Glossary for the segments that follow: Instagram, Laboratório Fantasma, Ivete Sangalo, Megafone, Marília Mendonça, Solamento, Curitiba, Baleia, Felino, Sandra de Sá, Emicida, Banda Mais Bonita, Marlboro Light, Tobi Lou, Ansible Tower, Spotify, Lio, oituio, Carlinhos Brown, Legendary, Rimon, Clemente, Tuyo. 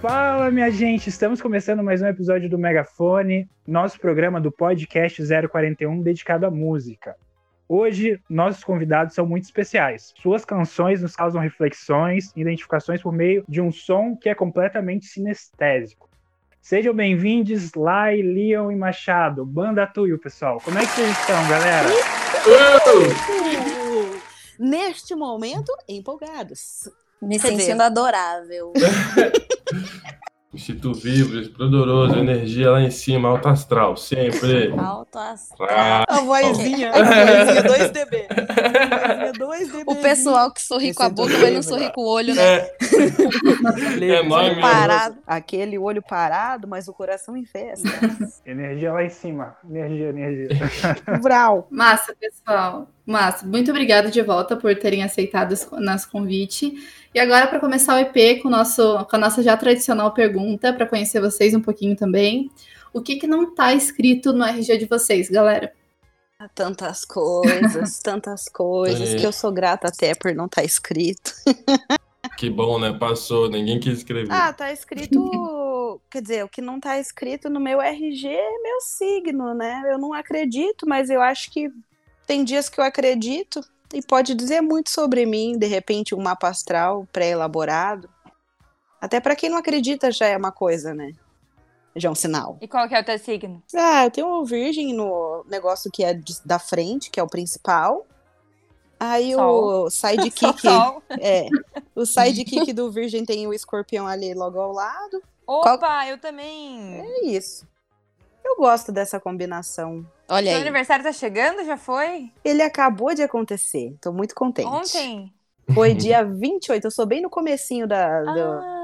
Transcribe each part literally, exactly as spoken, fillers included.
Fala, minha gente! Estamos começando mais um episódio do Megafone, nosso programa do podcast zero quarenta e um dedicado à música. Hoje, nossos convidados são muito especiais. Suas canções nos causam reflexões e identificações por meio de um som que é completamente sinestésico. Sejam bem-vindos, Lay, Lio e Machado, banda Tuyo, pessoal. Como é que vocês estão, galera? Uh! Neste momento, empolgados. Me Quer sentindo dizer... adorável. Instituto Vibras, Prodoroso, energia lá em cima, alto astral, sempre. Alto astral. A vozinha, a vozinha dois decibéis. dois decibéis. O pessoal que sorri Esse com a boca, mas não sorri com o olho, né? É, é nóis, parado. Aquele olho parado, mas o coração em festa. Energia lá em cima, energia, energia. Vrau. Massa, pessoal. Massa, muito obrigada de volta por terem aceitado o nosso convite. E agora, para começar o E P com, o nosso, com a nossa já tradicional pergunta, para conhecer vocês um pouquinho também, o que, que não está escrito no R G de vocês, galera? Tantas coisas, tantas coisas, é. que eu sou grata até por não estar tá escrito. Que bom, né? Passou, ninguém quis escrever. Ah, tá escrito... Quer dizer, o que não tá escrito no meu R G é meu signo, né? Eu não acredito, mas eu acho que tem dias que eu acredito e pode dizer muito sobre mim, de repente um mapa astral pré-elaborado. Até pra quem não acredita já é uma coisa, né? Já é um sinal. E qual que é o teu signo? Ah, eu tenho uma virgem no negócio que é de, da frente, que é o principal. Aí Sol. o sidekick... Sol. É, o sidekick do virgem tem o escorpião ali logo ao lado. Opa, qual... eu também! É isso. Eu gosto dessa combinação. Olha aí. Seu aniversário tá chegando? Já foi? Ele acabou de acontecer. Tô muito contente. Ontem? Foi dia vinte e oito. Eu sou bem no comecinho da, ah,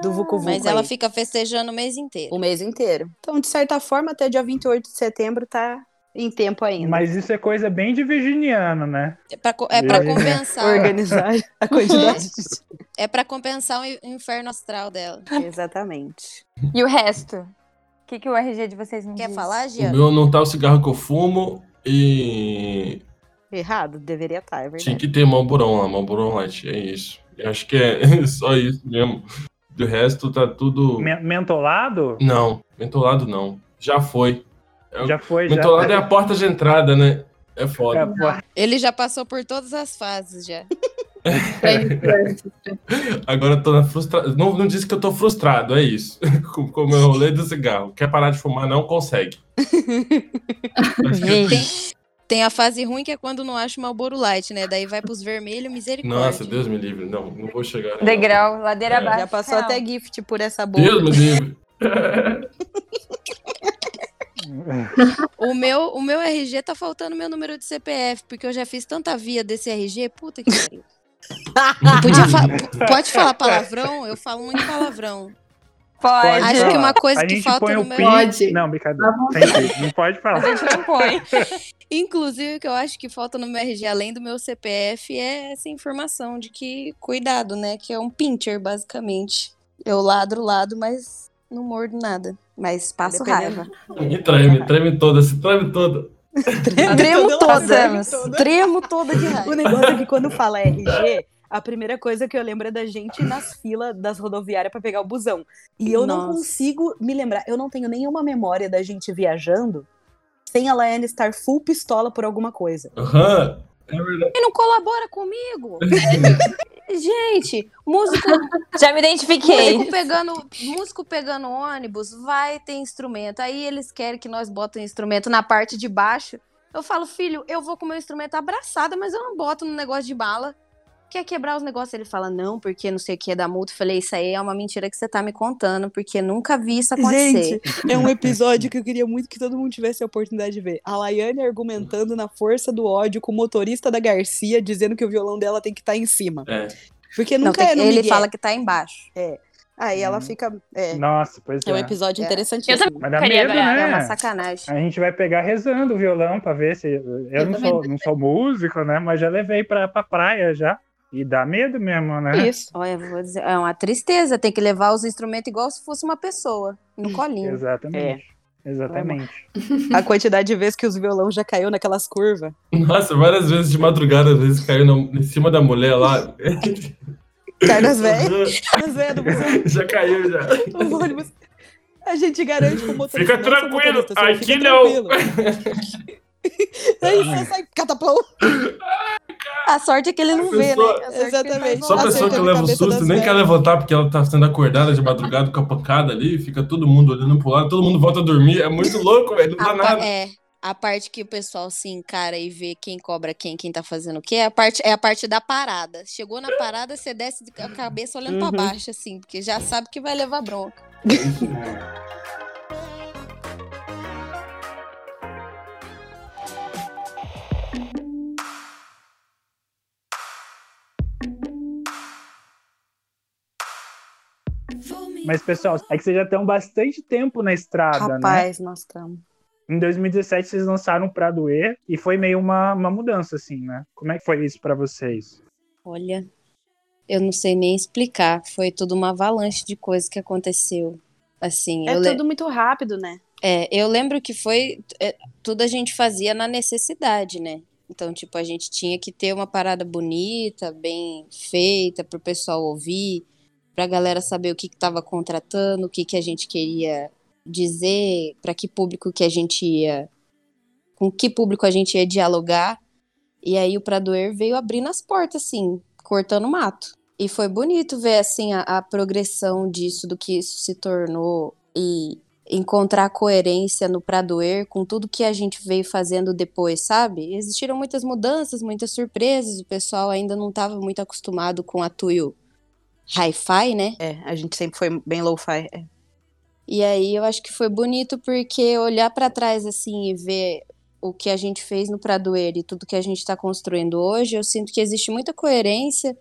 do, do Vucu Vucu. Mas ela aí. Fica festejando o mês inteiro. O mês inteiro. Então, de certa forma, até dia vinte e oito de setembro tá em tempo ainda. Mas isso é coisa bem de virginiano, né? É pra, é pra compensar. Organizar a quantidade de... É pra compensar o inferno astral dela. Exatamente. E o resto? O que, que o R G de vocês não Quer diz? falar, Gia? O meu não tá o cigarro que eu fumo e... Errado, deveria estar, tá, é verdade. Tinha que ter Malborão lá, Malborão Light, é isso. Eu acho que é só isso mesmo. Do resto tá tudo... Me- mentolado? Não, mentolado não. Já foi. Já foi, mentolado já. Mentolado é a porta de entrada, né? É foda. Já Ele já passou por todas as fases, já. Agora eu tô na frustração. Não, não disse que eu tô frustrado, é isso. Com o meu rolê do cigarro. Quer parar de fumar, não consegue. tem, tem a fase ruim que é quando não acha o Marlboro Light, né? Daí vai pros vermelhos, misericórdia. Nossa, Deus me livre. Não, não vou chegar. Degrau, ladeira abaixo. É. Já passou não. até gift por essa boca. Deus me livre. O meu, o meu R G tá faltando meu número de C P F, porque eu já fiz tanta via desse R G. Puta que pariu. fa- pode falar palavrão? Eu falo muito palavrão. Pode. Acho falar. que uma coisa a que falta no meu... Pode. Não, brincadeira. Não pode falar. A gente não põe. Inclusive, o que eu acho que falta no meu R G, além do meu C P F, é essa informação de que, cuidado, né? Que é um pincher, basicamente. Eu ladro, ladro, mas não mordo nada. Mas passo Dependendo. raiva. Me treme, treme toda, se treme toda. Tremo, tremo toda, toda. Tremo toda de raiva. O negócio é que quando fala R G, a primeira coisa que eu lembro é da gente nas filas das rodoviárias pra pegar o busão. E eu Nossa. não consigo me lembrar. Eu não tenho nenhuma memória da gente viajando sem a Laiane estar full pistola por alguma coisa. Aham. Uhum. E não colabora comigo? Gente, músico... Já me identifiquei. Músico pegando, músico pegando ônibus, vai ter instrumento. Aí eles querem que nós botem instrumento na parte de baixo. Eu falo, filho, eu vou com o meu instrumento abraçado, mas eu não boto no negócio de bala. Quer quebrar os negócios? Ele fala, não, porque não sei o que é da multa. Eu falei, isso aí é uma mentira que você tá me contando, porque nunca vi isso acontecer. Gente, é um episódio que eu queria muito que todo mundo tivesse a oportunidade de ver. A Laiane argumentando na força do ódio com o motorista da Garcia, dizendo que o violão dela tem que estar tá em cima. É. Porque nunca não, tem, é no Ele Miguel. fala que tá embaixo. É. Aí hum. ela fica... É. Nossa, pois é. É um episódio é. interessantíssimo. Mas dá medo, né? É uma sacanagem. A gente vai pegar rezando o violão pra ver se... Eu, eu não, sou, não sou músico, né? Mas já levei pra, pra praia já. E dá medo mesmo, né? Isso. Olha, vou dizer, é uma tristeza. Tem que levar os instrumentos igual se fosse uma pessoa, no colinho. Exatamente. É. Exatamente. A quantidade de vezes que os violão já caiu naquelas curvas. Nossa, várias vezes de madrugada, às vezes caiu na, em cima da mulher lá. Cai nas velhas. Nas velhas do busão. Já caiu, já. Os ônibus. A gente garante com o motorista. Fica tranquilo, motorista, aqui fica não. Tranquilo. Aí você sai, cataplão. A sorte é que ele não pessoa, vê, né? Exatamente. Só a pessoa que leva o susto nem velhas. Quer levantar porque ela tá sendo acordada de madrugada com a pancada ali, fica todo mundo olhando pro lado, todo mundo volta a dormir. É muito louco, velho, não dá a nada. Pa- é, a parte que o pessoal se encara e vê quem cobra quem, quem tá fazendo o quê, é a parte, é a parte da parada. Chegou na parada, você desce a cabeça olhando uhum. pra baixo, assim, porque já sabe que vai levar bronca. Mas, pessoal, é que vocês já estão bastante tempo na estrada, Rapaz, né? Rapaz, nós estamos. Em dois mil e dezessete, vocês lançaram Pra Doer e foi meio uma, uma mudança, assim, né? Como é que foi isso pra vocês? Olha, eu não sei nem explicar. Foi tudo uma avalanche de coisas que aconteceu, assim. É eu tudo le... muito rápido, né? É, eu lembro que foi... É, tudo a gente fazia na necessidade, né? Então, tipo, a gente tinha que ter uma parada bonita, bem feita, pro pessoal ouvir, pra galera saber o que que tava contratando, o que que a gente queria dizer, pra que público que a gente ia, com que público a gente ia dialogar. E aí o Pra Doer veio abrindo as portas, assim, cortando mato. E foi bonito ver, assim, a, a progressão disso, do que isso se tornou e encontrar coerência no Pra Doer com tudo que a gente veio fazendo depois, sabe? Existiram muitas mudanças, muitas surpresas, o pessoal ainda não tava muito acostumado com a Tuyo hi-fi, né? É, a gente sempre foi bem lo-fi. É. E aí eu acho que foi bonito porque olhar pra trás assim e ver o que a gente fez no Pra Doer e tudo que a gente tá construindo hoje, eu sinto que existe muita coerência,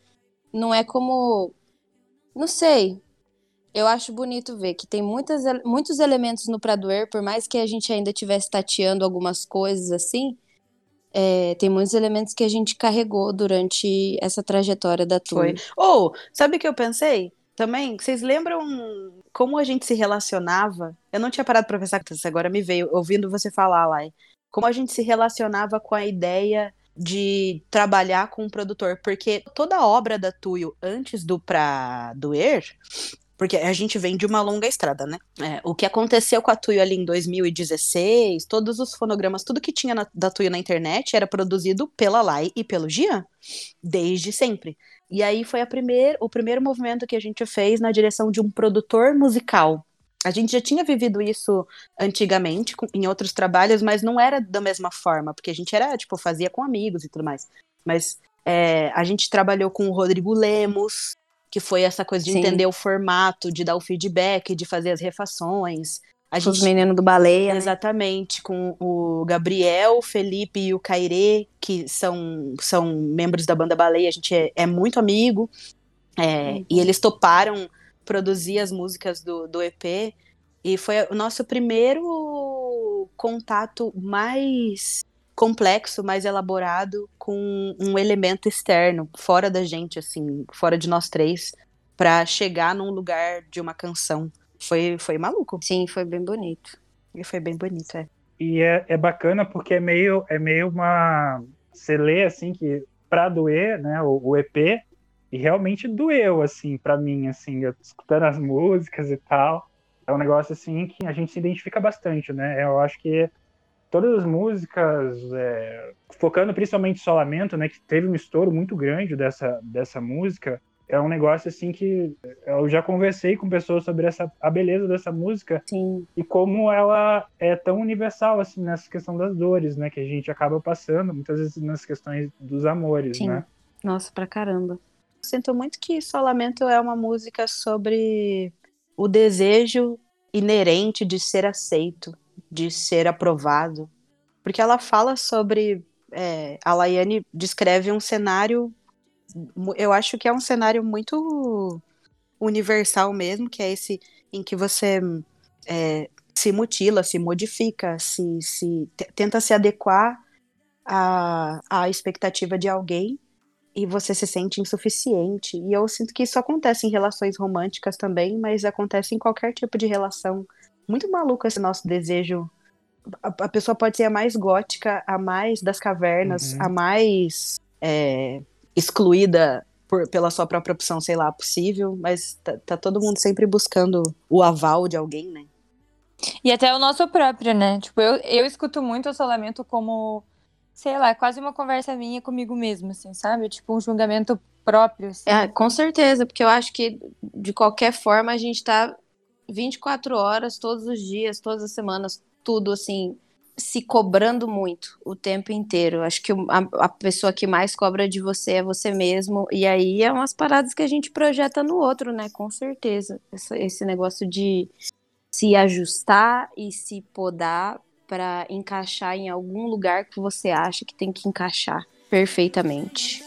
não é como... Não sei. Eu acho bonito ver que tem muitas, muitos elementos no Pra Doer, por mais que a gente ainda estivesse tateando algumas coisas assim, é, tem muitos elementos que a gente carregou durante essa trajetória da tour. Foi. Ou, oh, sabe o que eu pensei? Também, vocês lembram como a gente se relacionava? Eu não tinha parado pra pensar com isso, agora me veio, ouvindo você falar, Lay. Como a gente se relacionava com a ideia de trabalhar com um produtor. Porque toda a obra da Tuyo, antes do Pra Doer... Porque a gente vem de uma longa estrada, né? É, o que aconteceu com a Tuyo ali em dois mil e dezesseis, todos os fonogramas, tudo que tinha na, da Tuyo na internet era produzido pela Lay e pelo Gian, desde sempre. E aí foi a primeir, o primeiro movimento que a gente fez na direção de um produtor musical. A gente já tinha vivido isso antigamente, com, em outros trabalhos, mas não era da mesma forma, porque a gente era, tipo, fazia com amigos e tudo mais. Mas é, a gente trabalhou com o Rodrigo Lemos, que foi essa coisa de Sim. entender o formato, de dar o feedback, de fazer as refações. A gente... Os meninos do Baleia. Exatamente, né? Com o Gabriel, o Felipe e o Cairê, que são, são membros da banda Baleia, a gente é, é muito amigo. É, uhum. E eles toparam produzir as músicas do, do E P. E foi o nosso primeiro contato mais complexo, mais elaborado, com um elemento externo, fora da gente, assim, fora de nós três, pra chegar num lugar de uma canção. Foi, foi maluco. Sim, foi bem bonito. E foi bem bonito, é. E é, é bacana porque é meio, é meio uma... Você lê, assim, que Pra Doer, né, o, o E P, e realmente doeu, assim, pra mim, assim, eu, escutando as músicas e tal. É um negócio, assim, que a gente se identifica bastante, né? Eu acho que todas as músicas, é, focando principalmente em Solamento, né, que teve um estouro muito grande dessa, dessa música, é um negócio assim que eu já conversei com pessoas sobre essa, a beleza dessa música. Sim. E como ela é tão universal assim, nessa questão das dores, né, que a gente acaba passando, muitas vezes nas questões dos amores. Sim. Né? Nossa, pra caramba. Sinto muito que Solamento é uma música sobre o desejo inerente de ser aceito, de ser aprovado, porque ela fala sobre, é, a Laiane descreve um cenário, eu acho que é um cenário muito universal mesmo, que é esse em que você é, se mutila, se modifica, se, se t- tenta se adequar à, à expectativa de alguém e você se sente insuficiente, e eu sinto que isso acontece em relações românticas também, mas acontece em qualquer tipo de relação. Muito maluco esse nosso desejo. A, a pessoa pode ser a mais gótica, a mais das cavernas, uhum. a mais é, excluída por, pela sua própria opção, sei lá, possível, mas tá, tá todo mundo sempre buscando o aval de alguém, né? E até o nosso próprio, né? Tipo, eu, eu escuto muito o Solamento como, sei lá, quase uma conversa minha comigo mesmo, assim, sabe? Tipo, um julgamento próprio, assim. É, com certeza, porque eu acho que, de qualquer forma, a gente tá vinte e quatro horas, todos os dias, todas as semanas, tudo, assim, se cobrando muito o tempo inteiro. Acho que a, a pessoa que mais cobra de você é você mesmo, e aí é umas paradas que a gente projeta no outro, né? Com certeza. Esse, esse negócio de se ajustar e se podar para encaixar em algum lugar que você acha que tem que encaixar perfeitamente.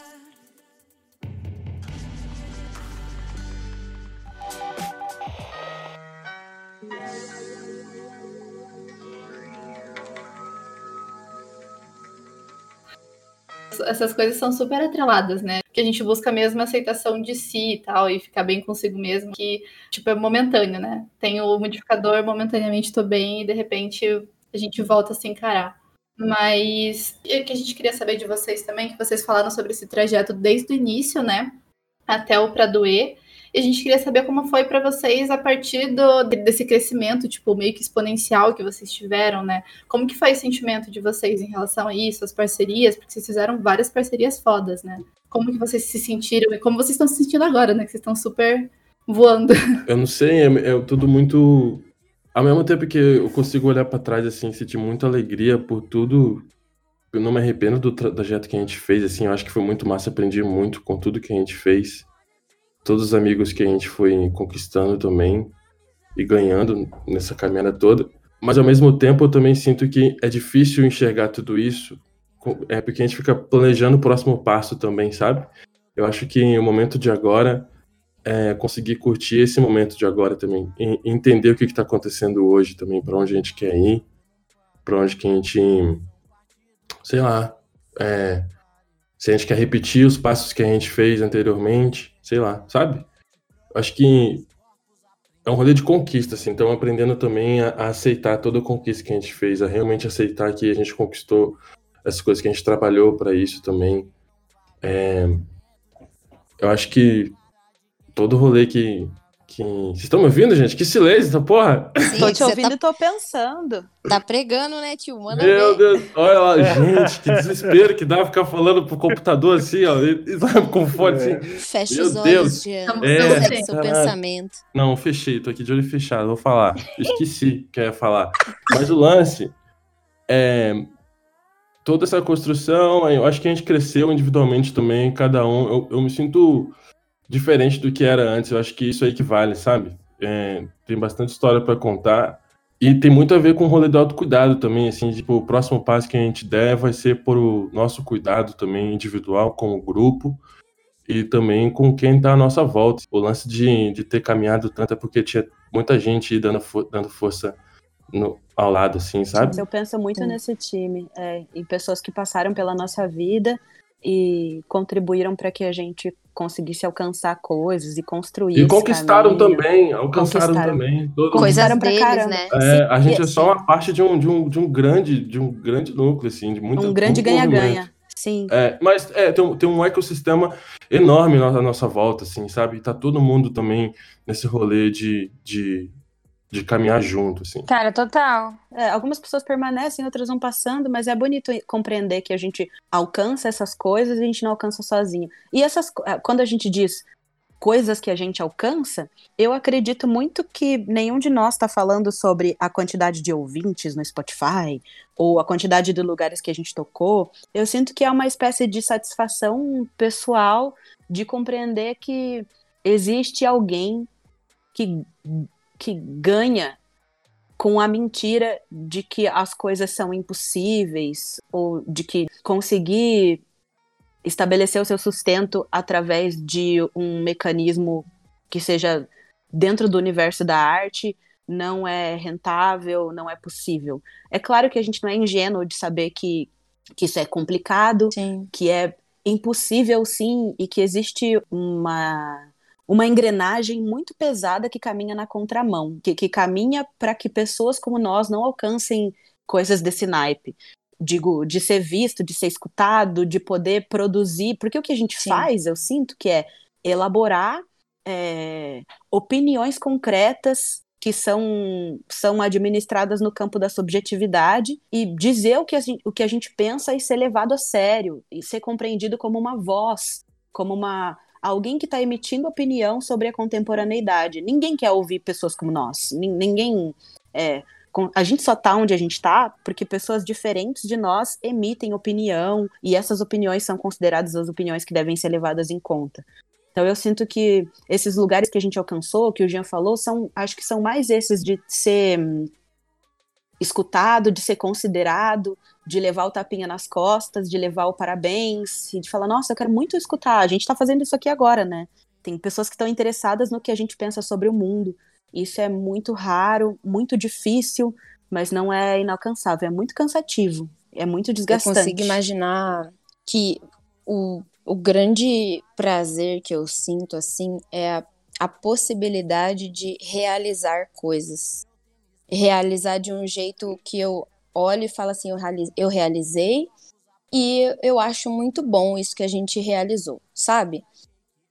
Essas coisas são super atreladas, né? Porque a gente busca mesmo a aceitação de si e tal, e ficar bem consigo mesmo, que, tipo, é momentâneo, né? Tem o modificador, momentaneamente tô bem, e de repente a gente volta a se encarar. Mas o que a gente queria saber de vocês também, que vocês falaram sobre esse trajeto desde o início, né? Até o Pra Doer. E a gente queria saber como foi pra vocês a partir do, desse crescimento, tipo, meio que exponencial que vocês tiveram, né? Como que foi o sentimento de vocês em relação a isso, as parcerias? Porque vocês fizeram várias parcerias fodas, né? Como que vocês se sentiram e como vocês estão se sentindo agora, né? Que vocês estão super voando. Eu não sei, é, é tudo muito... Ao mesmo tempo que eu consigo olhar pra trás, assim, sentir muita alegria por tudo... Eu não me arrependo do trajeto que a gente fez, assim, eu acho que foi muito massa, aprendi muito com tudo que a gente fez. Todos os amigos que a gente foi conquistando também e ganhando nessa caminhada toda. Mas, ao mesmo tempo, eu também sinto que é difícil enxergar tudo isso, é porque a gente fica planejando o próximo passo também, sabe? Eu acho que o momento de agora é conseguir curtir esse momento de agora também, e entender o que está acontecendo hoje também, para onde a gente quer ir, para onde que a gente, sei lá, é... se a gente quer repetir os passos que a gente fez anteriormente, sei lá, sabe? Acho que é um rolê de conquista, assim, então aprendendo também a, a aceitar toda a conquista que a gente fez, a realmente aceitar que a gente conquistou essas coisas, que a gente trabalhou para isso também. É, eu acho que todo rolê que... que... Vocês estão me ouvindo, gente? Que silêncio, essa porra! Sim, tô te ouvindo tá... e tô pensando. Tá pregando, né, tio? Manda Meu ver. Deus, olha lá, gente, que desespero que dá ficar falando pro computador assim, ó, com fone assim. Fecha Meu os olhos, Diana, é, é, seu caralho. pensamento. Não, fechei, tô aqui de olho fechado, vou falar. Esqueci o que eu ia falar. Mas o lance é... Toda essa construção, eu acho que a gente cresceu individualmente também, cada um. Eu, eu me sinto... diferente do que era antes, eu acho que isso aí que vale, sabe? É, tem bastante história pra contar e tem muito a ver com o rolê do autocuidado também, assim, tipo, o próximo passo que a gente der vai ser por o nosso cuidado também individual, com o grupo e também com quem tá à nossa volta. O lance de, de ter caminhado tanto é porque tinha muita gente aí dando, for- dando força no, ao lado, assim, sabe? Eu penso muito Sim. nesse time, é, em pessoas que passaram pela nossa vida e contribuíram para que a gente conseguisse alcançar coisas e construir. E conquistaram caminho. também, alcançaram conquistaram. também. Coisaram pra deles, caramba. Né? É, a gente é só uma parte de um, de um, de um, grande, de um grande núcleo, assim, de muita, um grande ganha-ganha, movimento. Sim. É, mas é, tem, tem um ecossistema enorme na nossa volta, assim, sabe? E tá todo mundo também nesse rolê de... de... de caminhar junto, assim. Cara, total. É, algumas pessoas permanecem, outras vão passando, mas é bonito compreender que a gente alcança essas coisas e a gente não alcança sozinho. E essas, quando a gente diz coisas que a gente alcança, eu acredito muito que nenhum de nós está falando sobre a quantidade de ouvintes no Spotify ou a quantidade de lugares que a gente tocou. Eu sinto que é uma espécie de satisfação pessoal de compreender que existe alguém que... que ganha com a mentira de que as coisas são impossíveis ou de que conseguir estabelecer o seu sustento através de um mecanismo que seja dentro do universo da arte não é rentável, não é possível. É claro que a gente não é ingênuo de saber que, que isso é complicado, sim. que é impossível sim, e que existe uma... uma engrenagem muito pesada que caminha na contramão, que, que caminha para que pessoas como nós não alcancem coisas desse naipe. digo, de ser visto, de ser escutado, de poder produzir, porque o que a gente Sim. faz, eu sinto que é elaborar é, opiniões concretas que são, são administradas no campo da subjetividade e dizer o que, a gente, o que a gente pensa e ser levado a sério, e ser compreendido como uma voz, como uma... alguém que está emitindo opinião sobre a contemporaneidade. Ninguém quer ouvir pessoas como nós. Ninguém... É, a gente só está onde a gente está porque pessoas diferentes de nós emitem opinião e essas opiniões são consideradas as opiniões que devem ser levadas em conta. Então eu sinto que esses lugares que a gente alcançou, que o Jean falou, são, acho que são mais esses de ser escutado, de ser considerado, de levar o tapinha nas costas, de levar o parabéns, de falar, nossa, eu quero muito escutar, a gente tá fazendo isso aqui agora, né? Tem pessoas que estão interessadas no que a gente pensa sobre o mundo. Isso é muito raro, muito difícil, mas não é inalcançável, é muito cansativo, é muito desgastante. Eu consigo imaginar que o, o grande prazer que eu sinto, assim, é a, a possibilidade de realizar coisas. Realizar de um jeito que eu olho e falo assim, eu, realize, eu realizei, e eu acho muito bom isso que a gente realizou, sabe?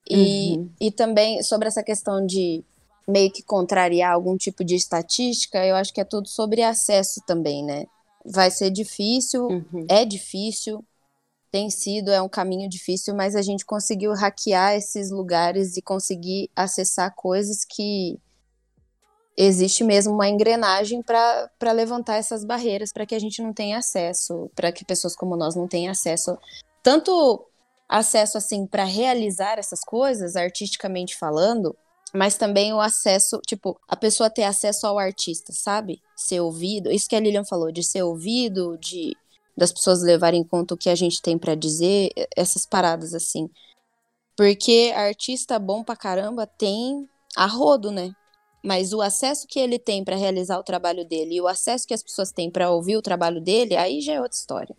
E, uhum. e também sobre essa questão de meio que contrariar algum tipo de estatística, eu acho que é tudo sobre acesso também, né? Vai ser difícil, uhum. é difícil, tem sido, é um caminho difícil, mas a gente conseguiu hackear esses lugares e conseguir acessar coisas que existe mesmo uma engrenagem para levantar essas barreiras, para que a gente não tenha acesso, para que pessoas como nós não tenham acesso, tanto acesso assim para realizar essas coisas, artisticamente falando, mas também o acesso, tipo, a pessoa ter acesso ao artista, sabe? Ser ouvido, isso que a Lilian falou, de ser ouvido, de das pessoas levarem em conta o que a gente tem pra dizer, essas paradas, assim. Porque artista bom pra caramba tem a rodo, né? Mas o acesso que ele tem pra realizar o trabalho dele e o acesso que as pessoas têm pra ouvir o trabalho dele, aí já é outra história.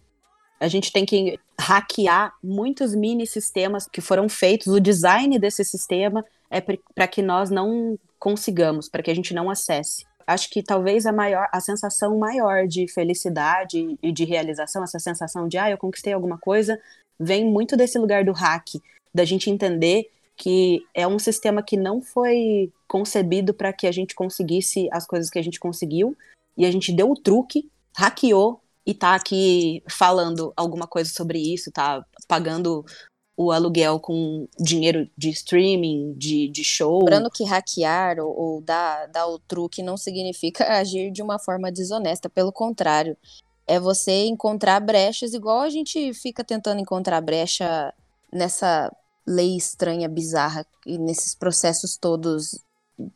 A gente tem que hackear muitos mini sistemas que foram feitos, o design desse sistema é para que nós não consigamos, para que a gente não acesse. Acho que talvez a, maior, a sensação maior de felicidade e de realização, essa sensação de, ah, eu conquistei alguma coisa, vem muito desse lugar do hack, da gente entender que é um sistema que não foi concebido para que a gente conseguisse as coisas que a gente conseguiu, e a gente deu o truque, hackeou, e tá aqui falando alguma coisa sobre isso, tá pagando o aluguel com dinheiro de streaming, de, de show. Lembrando que hackear ou, ou dar, dar o truque não significa agir de uma forma desonesta, pelo contrário. É você encontrar brechas, igual a gente fica tentando encontrar brecha nessa lei estranha, bizarra, e nesses processos todos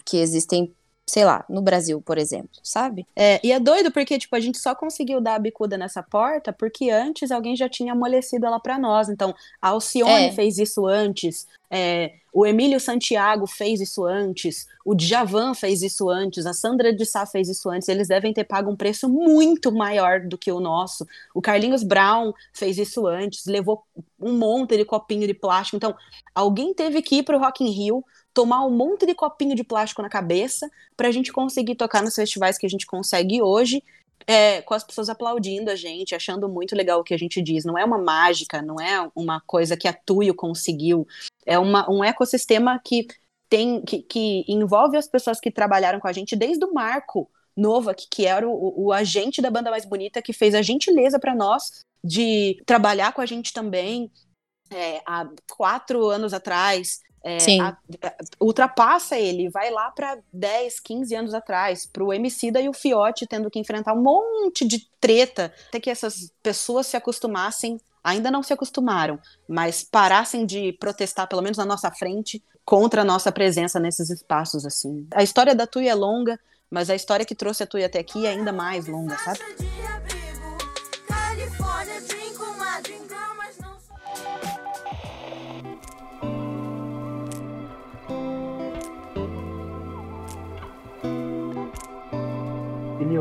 que existem, sei lá, no Brasil, por exemplo, sabe? É, e é doido porque, tipo, a gente só conseguiu dar a bicuda nessa porta porque antes alguém já tinha amolecido ela pra nós. Então, a Alcione é. fez isso antes, é, o Emílio Santiago fez isso antes, o Djavan fez isso antes, a Sandra de Sá fez isso antes. Eles devem ter pago um preço muito maior do que o nosso. O Carlinhos Brown fez isso antes, levou um monte de copinho de plástico. Então, alguém teve que ir pro Rock in Rio, tomar um monte de copinho de plástico na cabeça pra gente conseguir tocar nos festivais que a gente consegue hoje, é, com as pessoas aplaudindo a gente, achando muito legal o que a gente diz. Não é uma mágica, não é uma coisa que a Tuyo conseguiu. É uma, um ecossistema que, tem, que, que envolve as pessoas que trabalharam com a gente desde o Marco Nova, que, que era o, o agente da Banda Mais Bonita, que fez a gentileza pra nós de trabalhar com a gente também é, há quatro anos atrás. É, a, a, ultrapassa ele, vai lá para dez, quinze anos atrás, pro Emicida e o Fióti tendo que enfrentar um monte de treta até que essas pessoas se acostumassem, ainda não se acostumaram, mas parassem de protestar, pelo menos na nossa frente, contra a nossa presença nesses espaços, assim. A história da Tuyo é longa, mas a história que trouxe a Tuyo até aqui é ainda mais longa, sabe?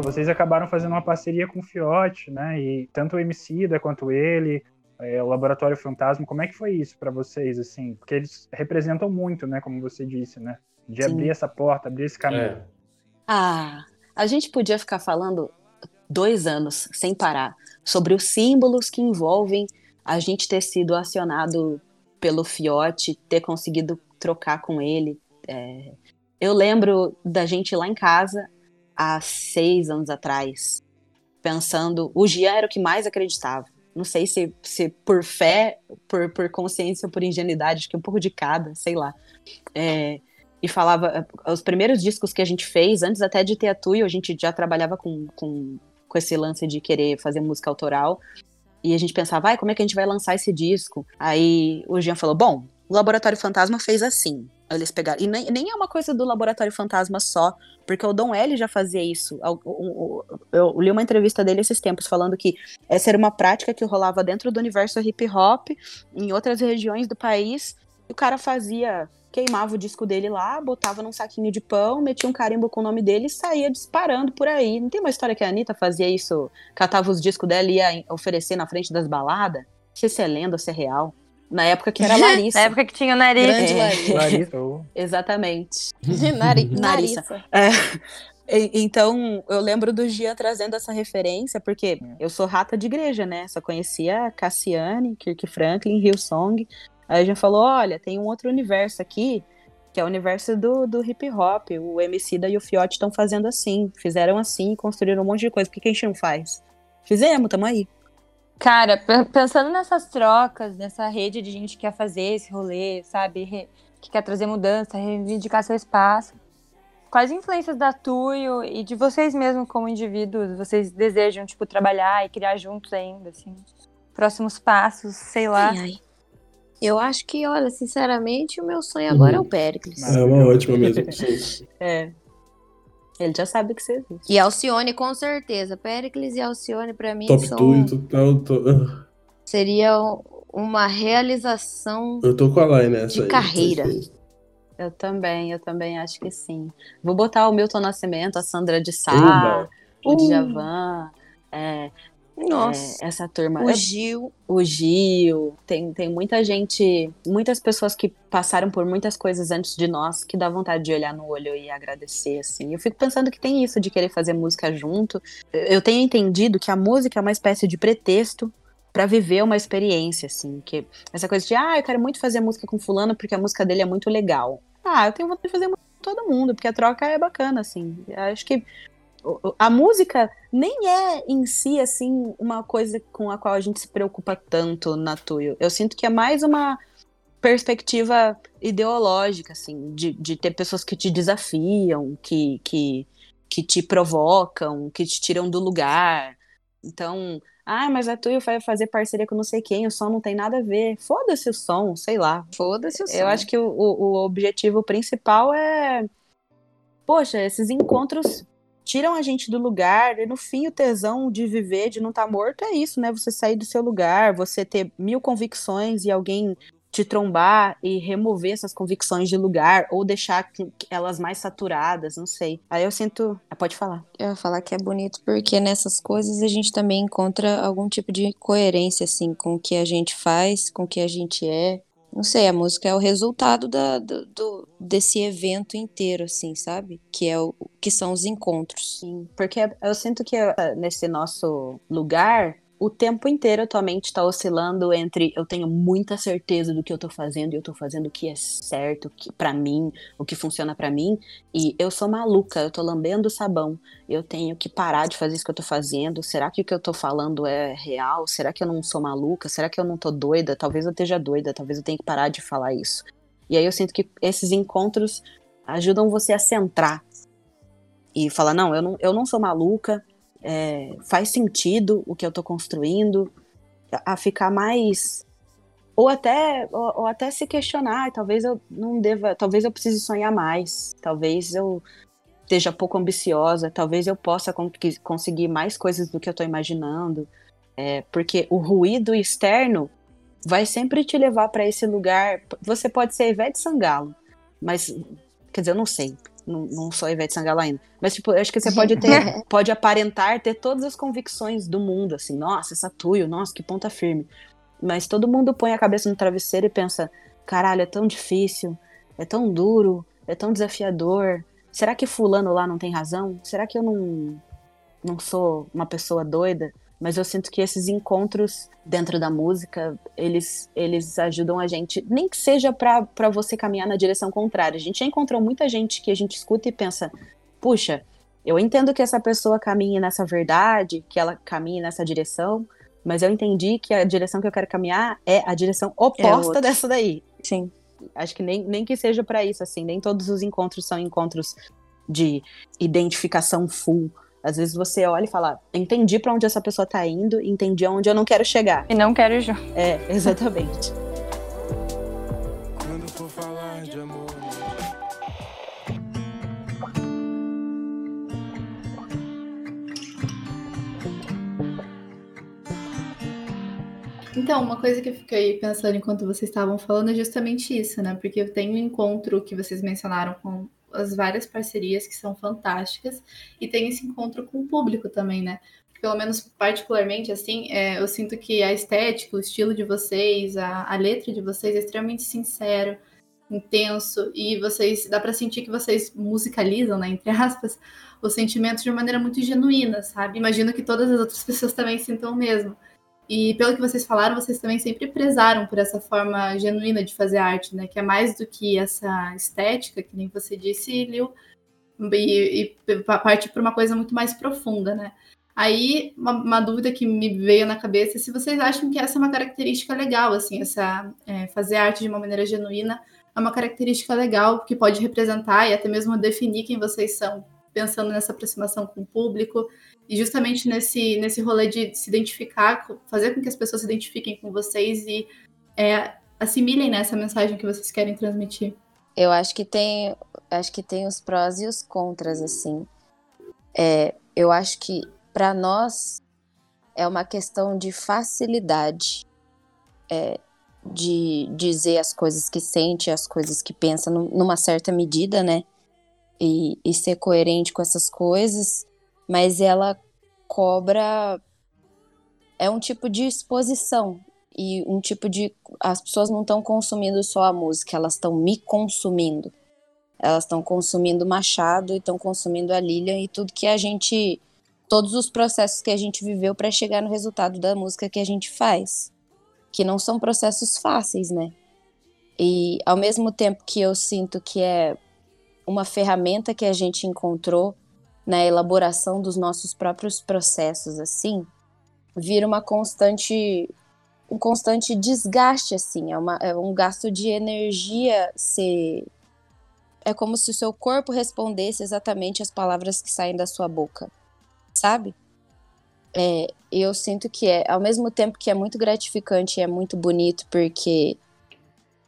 Vocês acabaram fazendo uma parceria com o Fióti, né? E tanto o Emicida quanto ele, é, o Laboratório Fantasma, como é que foi isso para vocês, assim? Porque eles representam muito, né? Como você disse, né? De Sim. abrir essa porta, abrir esse caminho. É. Ah, a gente podia ficar falando dois anos sem parar sobre os símbolos que envolvem a gente ter sido acionado pelo Fióti, ter conseguido trocar com ele. É... Eu lembro da gente lá em casa há seis anos atrás, pensando... O Jean era o que mais acreditava. Não sei se, se por fé, por, por consciência ou por ingenuidade, acho que um pouco de cada, sei lá. É... E falava... Os primeiros discos que a gente fez, antes até de ter a Tuyo, a gente já trabalhava com, com, com esse lance de querer fazer música autoral. E a gente pensava, ai, como é que a gente vai lançar esse disco? Aí o Jean falou, bom, o Laboratório Fantasma fez assim. Eles pegaram. E nem, nem é uma coisa do Laboratório Fantasma só, porque o Dom L já fazia isso. Eu, eu, eu li uma entrevista dele esses tempos, falando que essa era uma prática que rolava dentro do universo hip hop, em outras regiões do país, e o cara fazia... Queimava o disco dele lá, botava num saquinho de pão, metia um carimbo com o nome dele e saía disparando por aí. Não tem uma história que a Anitta fazia isso? Catava os discos dela e ia oferecer na frente das baladas? Não sei se é lenda ou se é real. Na época que era Larissa. Na época que tinha o Nariz. Grande Larissa. É. Larissa. Exatamente. Nari- Narissa. Narissa. É. Então, eu lembro do Gia trazendo essa referência, porque eu sou rata de igreja, né? Só conhecia Cassiane, Kirk Franklin, Hillsong... Aí a gente falou, olha, tem um outro universo aqui, que é o universo do, do hip hop. O Emicida e o Fióti estão fazendo assim, fizeram assim, construíram um monte de coisa. Por que a gente não faz? Fizemos, tamo aí. Cara, p- pensando nessas trocas, nessa rede de gente que quer fazer esse rolê, sabe? Re- que quer trazer mudança, reivindicar seu espaço. Quais influências da Tuyo e de vocês mesmos como indivíduos vocês desejam, tipo, trabalhar e criar juntos ainda, assim? Próximos passos, sei lá. Ai, ai. Eu acho que, olha, sinceramente, o meu sonho agora uhum. é o Péricles. É uma ótima mesmo. É. Ele já sabe o que você viu. E Alcione, com certeza. Péricles e Alcione, pra mim, Top são... Top tudo. Seria uma realização... Eu tô com a Lay nessa de aí. De carreira. Eu também, eu também acho que sim. Vou botar o Milton Nascimento, a Sandra de Sá, o Djavan... É... Nossa, é, essa turma. O Gil. O Gil. Tem, tem muita gente, muitas pessoas que passaram por muitas coisas antes de nós que dá vontade de olhar no olho e agradecer, assim. Eu fico pensando que tem isso de querer fazer música junto. Eu tenho entendido que a música é uma espécie de pretexto pra viver uma experiência, assim. Que essa coisa de, ah, eu quero muito fazer música com fulano porque a música dele é muito legal. Ah, eu tenho vontade de fazer música com todo mundo, porque a troca é bacana, assim. Eu acho que a música nem é em si, assim, uma coisa com a qual a gente se preocupa tanto na Tuyo. Eu sinto que é mais uma perspectiva ideológica, assim, de, de ter pessoas que te desafiam, que, que, que te provocam, que te tiram do lugar. Então, ah, mas a Tuyo vai fazer parceria com não sei quem, o som não tem nada a ver. Foda-se o som, sei lá. Foda-se o som. Eu acho que o, o objetivo principal é, poxa, esses encontros... tiram a gente do lugar, e no fim o tesão de viver, de não estar tá morto, é isso, né? Você sair do seu lugar, você ter mil convicções e alguém te trombar e remover essas convicções de lugar, ou deixar elas mais saturadas, não sei. Aí eu sinto... Ah, pode falar. Eu vou falar que é bonito, porque nessas coisas a gente também encontra algum tipo de coerência, assim, com o que a gente faz, com o que a gente é. Não sei, a música é o resultado da, do, do, desse evento inteiro, assim, sabe? Que, é o, que são os encontros. Sim, porque eu sinto que nesse nosso lugar, o tempo inteiro atualmente está oscilando entre eu tenho muita certeza do que eu tô fazendo, e eu tô fazendo o que é certo que, pra mim, o que funciona pra mim, e eu sou maluca, eu tô lambendo sabão, eu tenho que parar de fazer isso que eu tô fazendo, será que o que eu tô falando é real? Será que eu não sou maluca? Será que eu não tô doida? Talvez eu esteja doida, talvez eu tenha que parar de falar isso. E aí eu sinto que esses encontros ajudam você a centrar e falar, não, eu não, eu não sou maluca, É, faz sentido o que eu tô construindo, a ficar mais, ou até ou, ou até se questionar, talvez eu não deva, talvez eu precise sonhar mais, talvez eu esteja pouco ambiciosa, talvez eu possa con- conseguir mais coisas do que eu tô imaginando, é, porque o ruído externo vai sempre te levar para esse lugar. Você pode ser Ivete Sangalo, mas, quer dizer, eu não sei, Não, não sou a Ivete Sangalo ainda, mas tipo, eu acho que você pode ter, pode aparentar ter todas as convicções do mundo, assim, nossa, essa Tuyo, nossa, que ponta firme, mas todo mundo põe a cabeça no travesseiro e pensa, caralho, é tão difícil, é tão duro, é tão desafiador, será que fulano lá não tem razão? Será que eu não não sou uma pessoa doida, mas eu sinto que esses encontros dentro da música, eles, eles ajudam a gente, nem que seja pra, pra você caminhar na direção contrária. A gente já encontrou muita gente que a gente escuta e pensa, puxa, eu entendo que essa pessoa caminhe nessa verdade, que ela caminhe nessa direção, mas eu entendi que a direção que eu quero caminhar é a direção oposta é dessa daí. Sim. Acho que nem, nem que seja pra isso, assim, nem todos os encontros são encontros de identificação full. Às vezes você olha e fala, entendi pra onde essa pessoa tá indo, entendi aonde eu não quero chegar. E não quero junto. É, exatamente. Quando for falar de amor. Então, uma coisa que eu fiquei pensando enquanto vocês estavam falando é justamente isso, né? Porque eu tenho um encontro que vocês mencionaram com as várias parcerias que são fantásticas e tem esse encontro com o público também, né? Pelo menos particularmente, assim, é, eu sinto que a estética, o estilo de vocês, a, a letra de vocês é extremamente sincero, intenso, e vocês, dá pra sentir que vocês musicalizam, né, entre aspas, os sentimentos de uma maneira muito genuína, sabe? Imagino que todas as outras pessoas também sintam o mesmo. E pelo que vocês falaram, vocês também sempre prezaram por essa forma genuína de fazer arte, né? Que é mais do que essa estética, que nem você disse, Lio, e, e parte para uma coisa muito mais profunda, né? Aí, uma, uma dúvida que me veio na cabeça é se vocês acham que essa é uma característica legal, assim, essa, é, fazer arte de uma maneira genuína é uma característica legal que pode representar e até mesmo definir quem vocês são, pensando nessa aproximação com o público, e justamente nesse, nesse rolê de se identificar, fazer com que as pessoas se identifiquem com vocês e é, assimilem, né, essa mensagem que vocês querem transmitir. Eu acho que tem, acho que tem os prós e os contras, assim. É, eu acho que, para nós, é uma questão de facilidade, é, de dizer as coisas que sente, as coisas que pensa, numa certa medida, né? E, e ser coerente com essas coisas, mas ela cobra, é um tipo de exposição, e um tipo de, as pessoas não estão consumindo só a música, elas estão me consumindo, elas estão consumindo Machado, e estão consumindo a Lilian, e tudo que a gente, todos os processos que a gente viveu para chegar no resultado da música que a gente faz, que não são processos fáceis, né, e ao mesmo tempo que eu sinto que é uma ferramenta que a gente encontrou na elaboração dos nossos próprios processos, assim, vira uma constante, um constante desgaste, assim, é, uma, é um gasto de energia, ser, é como se o seu corpo respondesse exatamente as palavras que saem da sua boca, sabe? É, eu sinto que é, ao mesmo tempo que é muito gratificante, é muito bonito, porque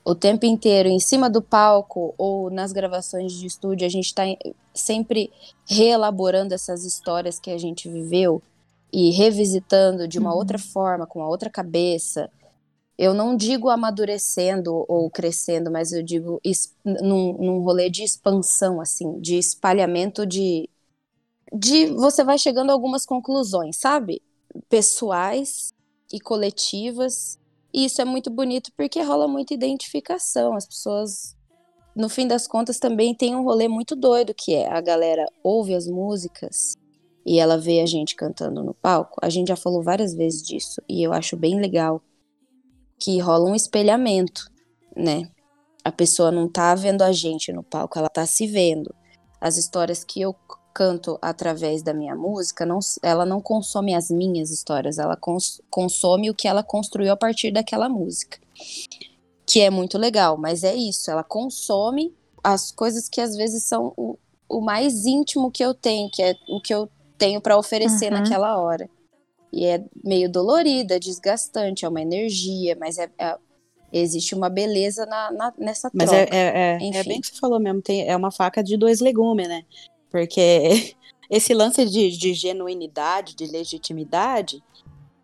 o tempo inteiro, em cima do palco ou nas gravações de estúdio, a gente está sempre reelaborando essas histórias que a gente viveu e revisitando de uma outra forma, com uma outra cabeça. Eu não digo amadurecendo ou crescendo, mas eu digo num, num rolê de expansão, assim, de espalhamento de, de... Você vai chegando a algumas conclusões, sabe? Pessoais e coletivas. E isso é muito bonito porque rola muita identificação. As pessoas, no fim das contas, também tem um rolê muito doido, que é a galera ouve as músicas e ela vê a gente cantando no palco. A gente já falou várias vezes disso e eu acho bem legal que rola um espelhamento, né? A pessoa não tá vendo a gente no palco, ela tá se vendo. As histórias que eu canto através da minha música, não, ela não consome as minhas histórias, ela cons, consome o que ela construiu a partir daquela música, que é muito legal, mas é isso, ela consome as coisas que às vezes são o, o mais íntimo que eu tenho, que é o que eu tenho para oferecer uhum. naquela hora, e é meio dolorida, desgastante, é uma energia, mas é, é, existe uma beleza na, na, nessa troca. Mas é, é, é, é bem que você falou mesmo, tem, é uma faca de dois legumes, né? Porque esse lance de, de genuinidade, de legitimidade,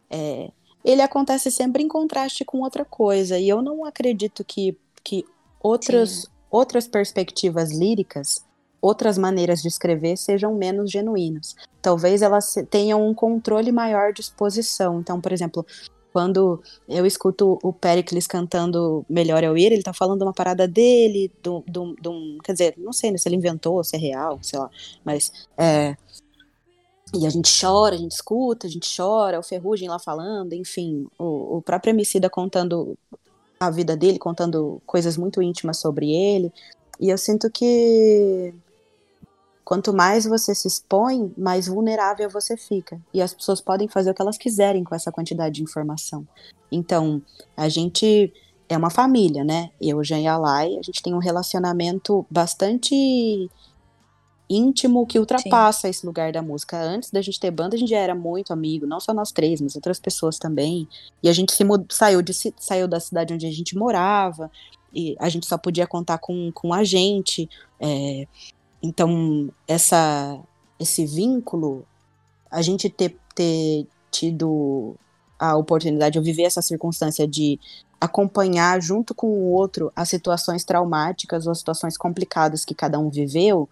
é, ele acontece sempre em contraste com outra coisa. E eu não acredito que, que outras, outras perspectivas líricas, outras maneiras de escrever sejam menos genuínas. Talvez elas tenham um controle maior de exposição. Então, por exemplo, quando eu escuto o Péricles cantando Melhor Eu Ir, ele tá falando uma parada dele, do, do, do, quer dizer, não sei se ele inventou, se é real, sei lá, mas é, E a gente chora, a gente escuta, a gente chora, o Ferrugem lá falando, enfim, o, o próprio Emicida contando a vida dele, contando coisas muito íntimas sobre ele. E eu sinto que quanto mais você se expõe, mais vulnerável você fica. E as pessoas podem fazer o que elas quiserem com essa quantidade de informação. Então, a gente é uma família, né? Eu, o Jean e a Lay, a gente tem um relacionamento bastante íntimo que ultrapassa Sim. esse lugar da música. Antes da gente ter banda, a gente já era muito amigo, não só nós três, mas outras pessoas também. E a gente se mudou, saiu, de, saiu da cidade onde a gente morava, e a gente só podia contar com, com a gente. É, então, essa, esse vínculo, a gente ter, ter tido a oportunidade de viver essa circunstância de acompanhar junto com o outro as situações traumáticas ou as situações complicadas que cada um viveu,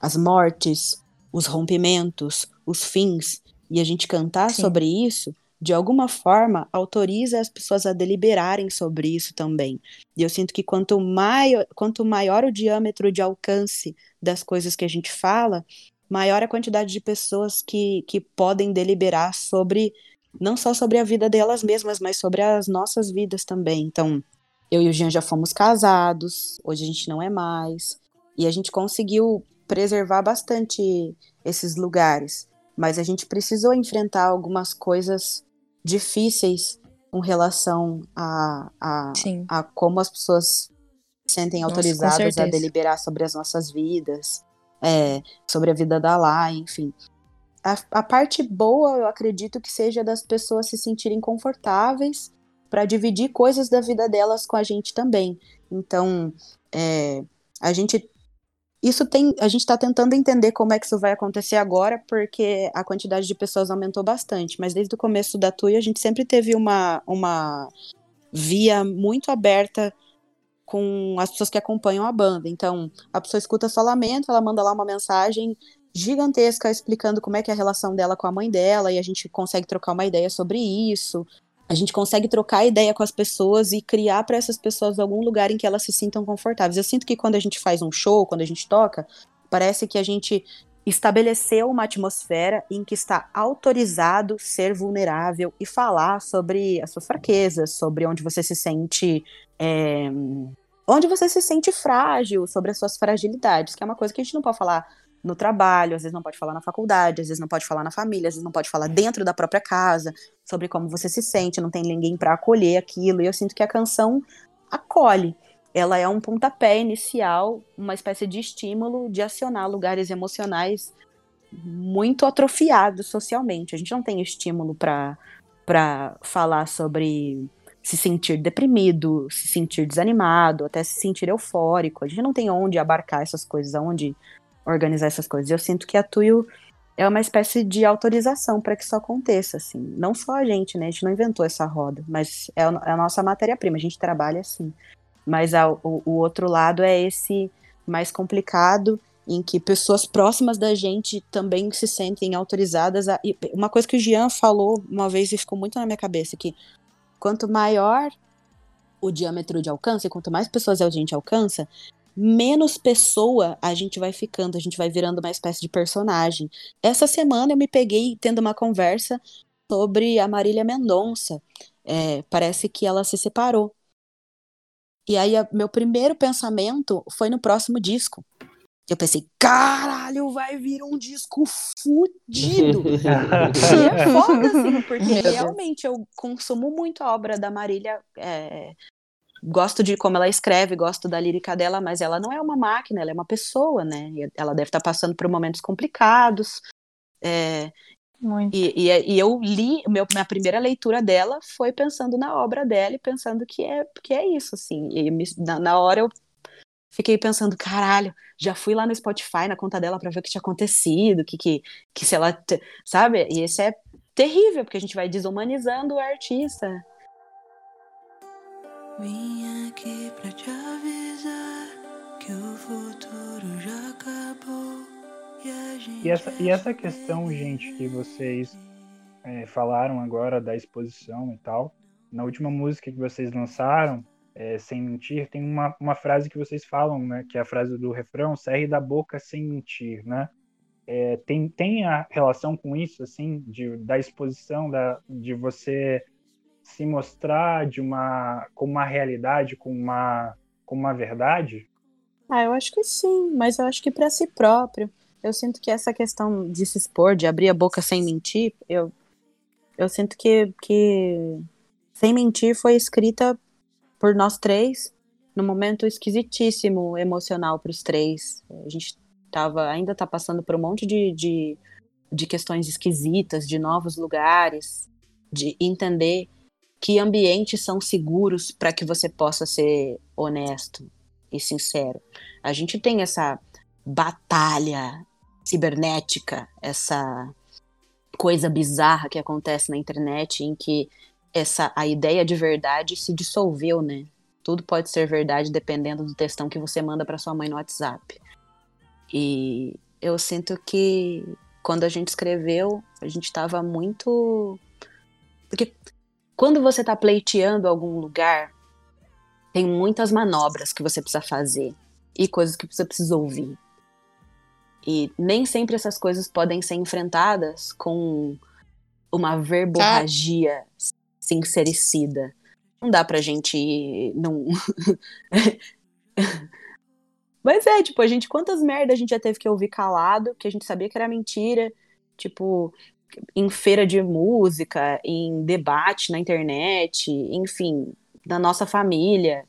as mortes, os rompimentos, os fins, e a gente cantar Sim. sobre isso, de alguma forma, autoriza as pessoas a deliberarem sobre isso também. E eu sinto que quanto maior, quanto maior o diâmetro de alcance das coisas que a gente fala, maior a quantidade de pessoas que, que podem deliberar sobre, não só sobre a vida delas mesmas, mas sobre as nossas vidas também. Então, eu e o Jean já fomos casados, hoje a gente não é mais, e a gente conseguiu preservar bastante esses lugares, mas a gente precisou enfrentar algumas coisas difíceis com relação a, a, a como as pessoas se sentem Nossa, autorizadas a deliberar sobre as nossas vidas, é, sobre a vida da Lay, enfim. A, a parte boa, eu acredito que seja das pessoas se sentirem confortáveis para dividir coisas da vida delas com a gente também. Então, é, a gente... Isso tem, a gente está tentando entender como é que isso vai acontecer agora, porque a quantidade de pessoas aumentou bastante, mas desde o começo da Tuyo a gente sempre teve uma, uma via muito aberta com as pessoas que acompanham a banda. Então, a pessoa escuta Solamento, ela manda lá uma mensagem gigantesca explicando como é que é a relação dela com a mãe dela, e a gente consegue trocar uma ideia sobre isso. A gente consegue trocar ideia com as pessoas e criar para essas pessoas algum lugar em que elas se sintam confortáveis. Eu sinto que quando a gente faz um show, quando a gente toca, parece que a gente estabeleceu uma atmosfera em que está autorizado ser vulnerável e falar sobre as suas fraquezas, sobre onde você se sente... É, onde você se sente frágil, sobre as suas fragilidades, que é uma coisa que a gente não pode falar no trabalho, às vezes não pode falar na faculdade, às vezes não pode falar na família, às vezes não pode falar dentro da própria casa, sobre como você se sente, não tem ninguém para acolher aquilo, e eu sinto que a canção acolhe, ela é um pontapé inicial, uma espécie de estímulo de acionar lugares emocionais muito atrofiados socialmente. A gente não tem estímulo para para falar sobre se sentir deprimido, se sentir desanimado, até se sentir eufórico, a gente não tem onde abarcar essas coisas, aonde organizar essas coisas. Eu sinto que a Tuyo é uma espécie de autorização para que isso aconteça, assim. Não só a gente, né? A gente não inventou essa roda, mas é a nossa matéria-prima, a gente trabalha assim. Mas a, o, o outro lado é esse mais complicado, em que pessoas próximas da gente também se sentem autorizadas a... E uma coisa que o Jean falou uma vez e ficou muito na minha cabeça, que quanto maior o diâmetro de alcance, quanto mais pessoas a gente alcança, menos pessoa a gente vai ficando, a gente vai virando uma espécie de personagem. Essa semana eu me peguei tendo uma conversa sobre a Marília Mendonça. É, parece que ela se separou. E aí a, meu primeiro pensamento foi no próximo disco. Eu pensei, caralho, vai vir um disco fudido. E é foda, assim, porque realmente eu consumo muito a obra da Marília... É, gosto de como ela escreve, gosto da lírica dela, mas ela não é uma máquina, ela é uma pessoa, né? Ela deve estar passando por momentos complicados. É, Muito. E, e, e eu li, meu, minha primeira leitura dela foi pensando na obra dela e pensando que é, que é isso, assim. E me, na, na hora eu fiquei pensando, caralho, já fui lá no Spotify, na conta dela, pra ver o que tinha acontecido, que, que, que se ela... Sabe? E isso é terrível, porque a gente vai desumanizando o artista. Vim aqui pra te avisar que o futuro já acabou e a gente... E essa, e essa questão, gente, que vocês é, falaram agora da exposição e tal, na última música que vocês lançaram, é, Sem Mentir, tem uma, uma frase que vocês falam, né, que é a frase do refrão, "Serre da boca sem mentir", né? é, tem, tem a relação com isso, assim, de, da exposição, da, de você se mostrar de uma, com uma realidade, com uma, com uma verdade? Ah, eu acho que sim, mas eu acho que para si próprio. Eu sinto que essa questão de se expor, de abrir a boca sem mentir, eu, eu sinto que, que Sem Mentir foi escrita por nós três num momento esquisitíssimo emocional para os três. A gente tava, ainda está passando por um monte de, de, de questões esquisitas, de novos lugares, de entender que ambientes são seguros para que você possa ser honesto e sincero. A gente tem essa batalha cibernética, essa coisa bizarra que acontece na internet, em que essa, a ideia de verdade se dissolveu, né? Tudo pode ser verdade dependendo do textão que você manda para sua mãe no WhatsApp. E eu sinto que quando a gente escreveu, a gente estava muito... Porque quando você está pleiteando algum lugar, tem muitas manobras que você precisa fazer e coisas que você precisa ouvir. E nem sempre essas coisas podem ser enfrentadas com uma verborragia sincericida. Não dá pra gente ir num... Mas é, tipo, a gente... Quantas merdas a gente já teve que ouvir calado, que a gente sabia que era mentira, tipo, em feira de música, em debate na internet, enfim, na nossa família...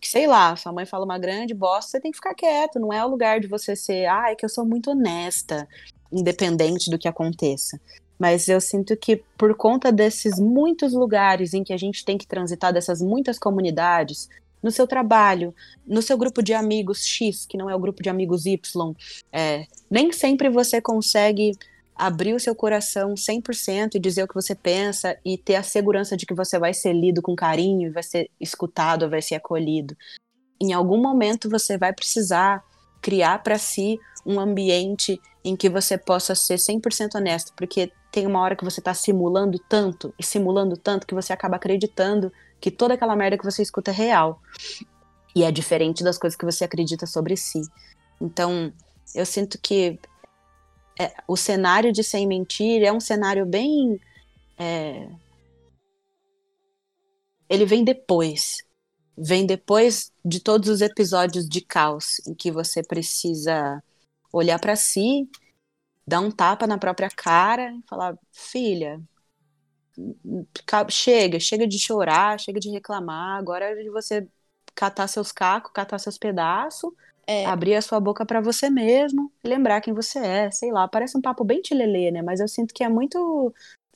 Que, sei lá, sua mãe fala uma grande bosta, você tem que ficar quieto, não é o lugar de você ser, ah, é que eu sou muito honesta, independente do que aconteça. Mas eu sinto que por conta desses muitos lugares em que a gente tem que transitar, dessas muitas comunidades, no seu trabalho, no seu grupo de amigos X, que não é o grupo de amigos Y, é, nem sempre você consegue abrir o seu coração cem por cento e dizer o que você pensa e ter a segurança de que você vai ser lido com carinho, vai ser escutado, vai ser acolhido. Em algum momento você vai precisar criar para si um ambiente em que você possa ser cem por cento honesto, porque tem uma hora que você tá simulando tanto, e simulando tanto, que você acaba acreditando que toda aquela merda que você escuta é real. E é diferente das coisas que você acredita sobre si. Então, eu sinto que É, o cenário de Sem Mentir é um cenário bem... É... Ele vem depois. Vem depois de todos os episódios de caos, em que você precisa olhar pra si, dar um tapa na própria cara e falar, filha, chega, chega de chorar, chega de reclamar, agora é de você catar seus cacos, catar seus pedaços, É. abrir a sua boca pra você mesmo, lembrar quem você é, sei lá, parece um papo bem tilelê, né, mas eu sinto que é muito,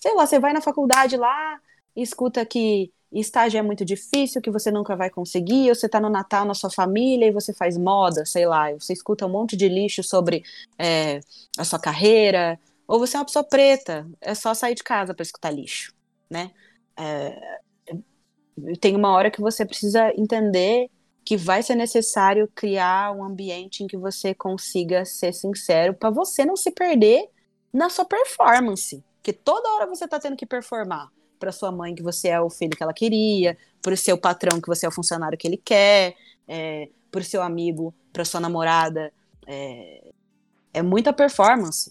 sei lá, você vai na faculdade lá, escuta que estágio é muito difícil, que você nunca vai conseguir, ou você tá no Natal na sua família e você faz moda, sei lá, você escuta um monte de lixo sobre é, a sua carreira, ou você é uma pessoa preta, é só sair de casa pra escutar lixo, né, é, tem uma hora que você precisa entender que vai ser necessário criar um ambiente em que você consiga ser sincero para você não se perder na sua performance, que toda hora você tá tendo que performar para sua mãe que você é o filho que ela queria, pro seu patrão que você é o funcionário que ele quer, é, pro seu amigo, pra sua namorada, é, é muita performance.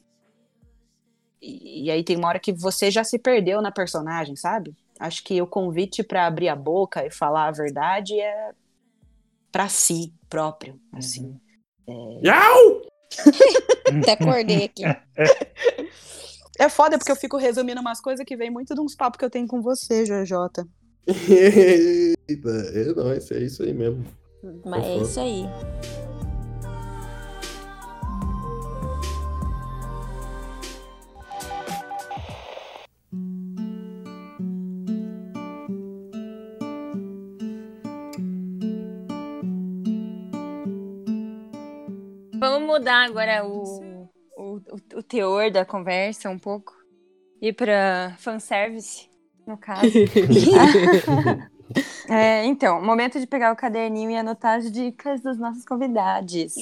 E, e aí tem uma hora que você já se perdeu na personagem, sabe? Acho que o convite para abrir a boca e falar a verdade é pra si próprio, assim. Uhum. É... Até acordei aqui. É foda, porque eu fico resumindo umas coisas que vem muito de uns papos que eu tenho com você, J J. Eita, é nóis, é isso aí mesmo. Mas é, é isso aí. Vamos mudar agora o, o, o teor da conversa um pouco e para fanservice, no caso. é, então, momento de pegar o caderninho e anotar as dicas dos nossos convidados.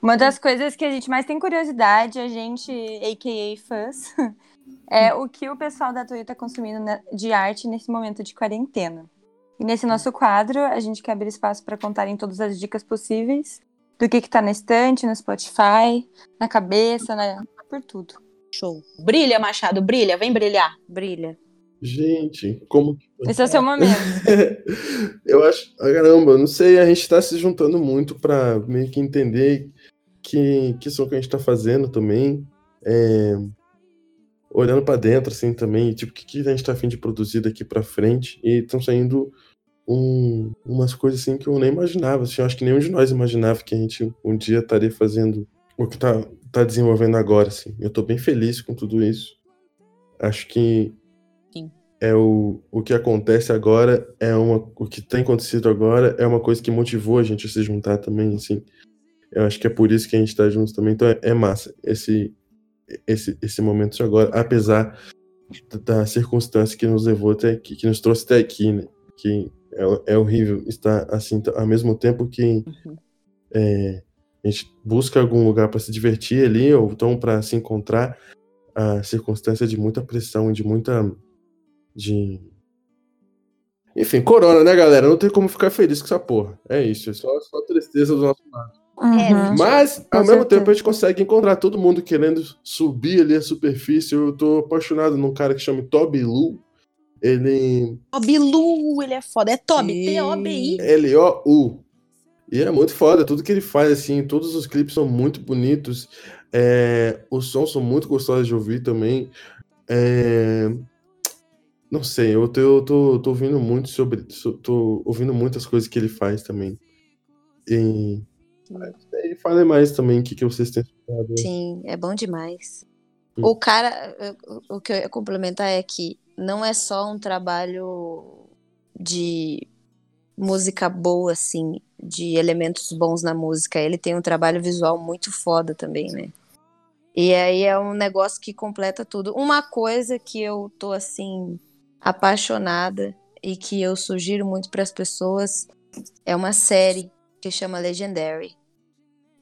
Uma das coisas que a gente mais tem curiosidade, a gente, a k a fãs, é o que o pessoal da Tuyo tá consumindo de arte nesse momento de quarentena. E nesse nosso quadro, a gente quer abrir espaço para contarem todas as dicas possíveis do que que tá na estante, no Spotify, na cabeça, na... por tudo. Show. Brilha, Machado, brilha. Vem brilhar. Brilha. Gente, como que... Esse é o seu momento. Eu acho... Caramba, não sei, a gente tá se juntando muito pra meio que entender que, que som que a gente tá fazendo também. É... Olhando pra dentro, assim, também. Tipo, o que, que a gente tá a fim de produzir daqui pra frente. E estão saindo um, umas coisas, assim, que eu nem imaginava. Assim, eu acho que nenhum de nós imaginava que a gente um dia estaria fazendo o que tá, tá desenvolvendo agora, assim. Eu tô bem feliz com tudo isso. Acho que... Sim. É o, o que acontece agora, é uma, o que tem acontecido agora é uma coisa que motivou a gente a se juntar também, assim. Eu acho que é por isso que a gente tá junto também, então é, é massa esse, esse, esse momento de agora, apesar da circunstância que nos levou até aqui, que nos trouxe até aqui, né? Que é, é horrível estar assim, ao mesmo tempo que uhum. é, a gente busca algum lugar para se divertir ali, ou então para se encontrar, a circunstância de muita pressão, de muita... De... Enfim, corona, né, galera? Não tem como ficar feliz com essa porra. É isso, é só, só tristeza do nosso lado. Uhum. Mas, ao mesmo tempo, a gente consegue encontrar todo mundo querendo subir ali a superfície. Eu tô apaixonado num cara que chama Tobi Lou. Ele... Tobi Lou, ele é foda. É Tobi, T-O-B-I. L-O-U. E é muito foda, tudo que ele faz, assim, todos os clipes são muito bonitos. É... Os sons são muito gostosos de ouvir também. É... Não sei, eu, tô, eu tô, tô ouvindo muito sobre... Tô ouvindo muitas coisas que ele faz também. E... e fala mais também o que, que vocês têm escutado. Sim, é bom demais. Hum. O cara... O que eu ia complementar é que não é só um trabalho de música boa, assim, de elementos bons na música. Ele tem um trabalho visual muito foda também, né? E aí é um negócio que completa tudo. Uma coisa que eu tô, assim... apaixonada e que eu sugiro muito para as pessoas é uma série que chama Legendary.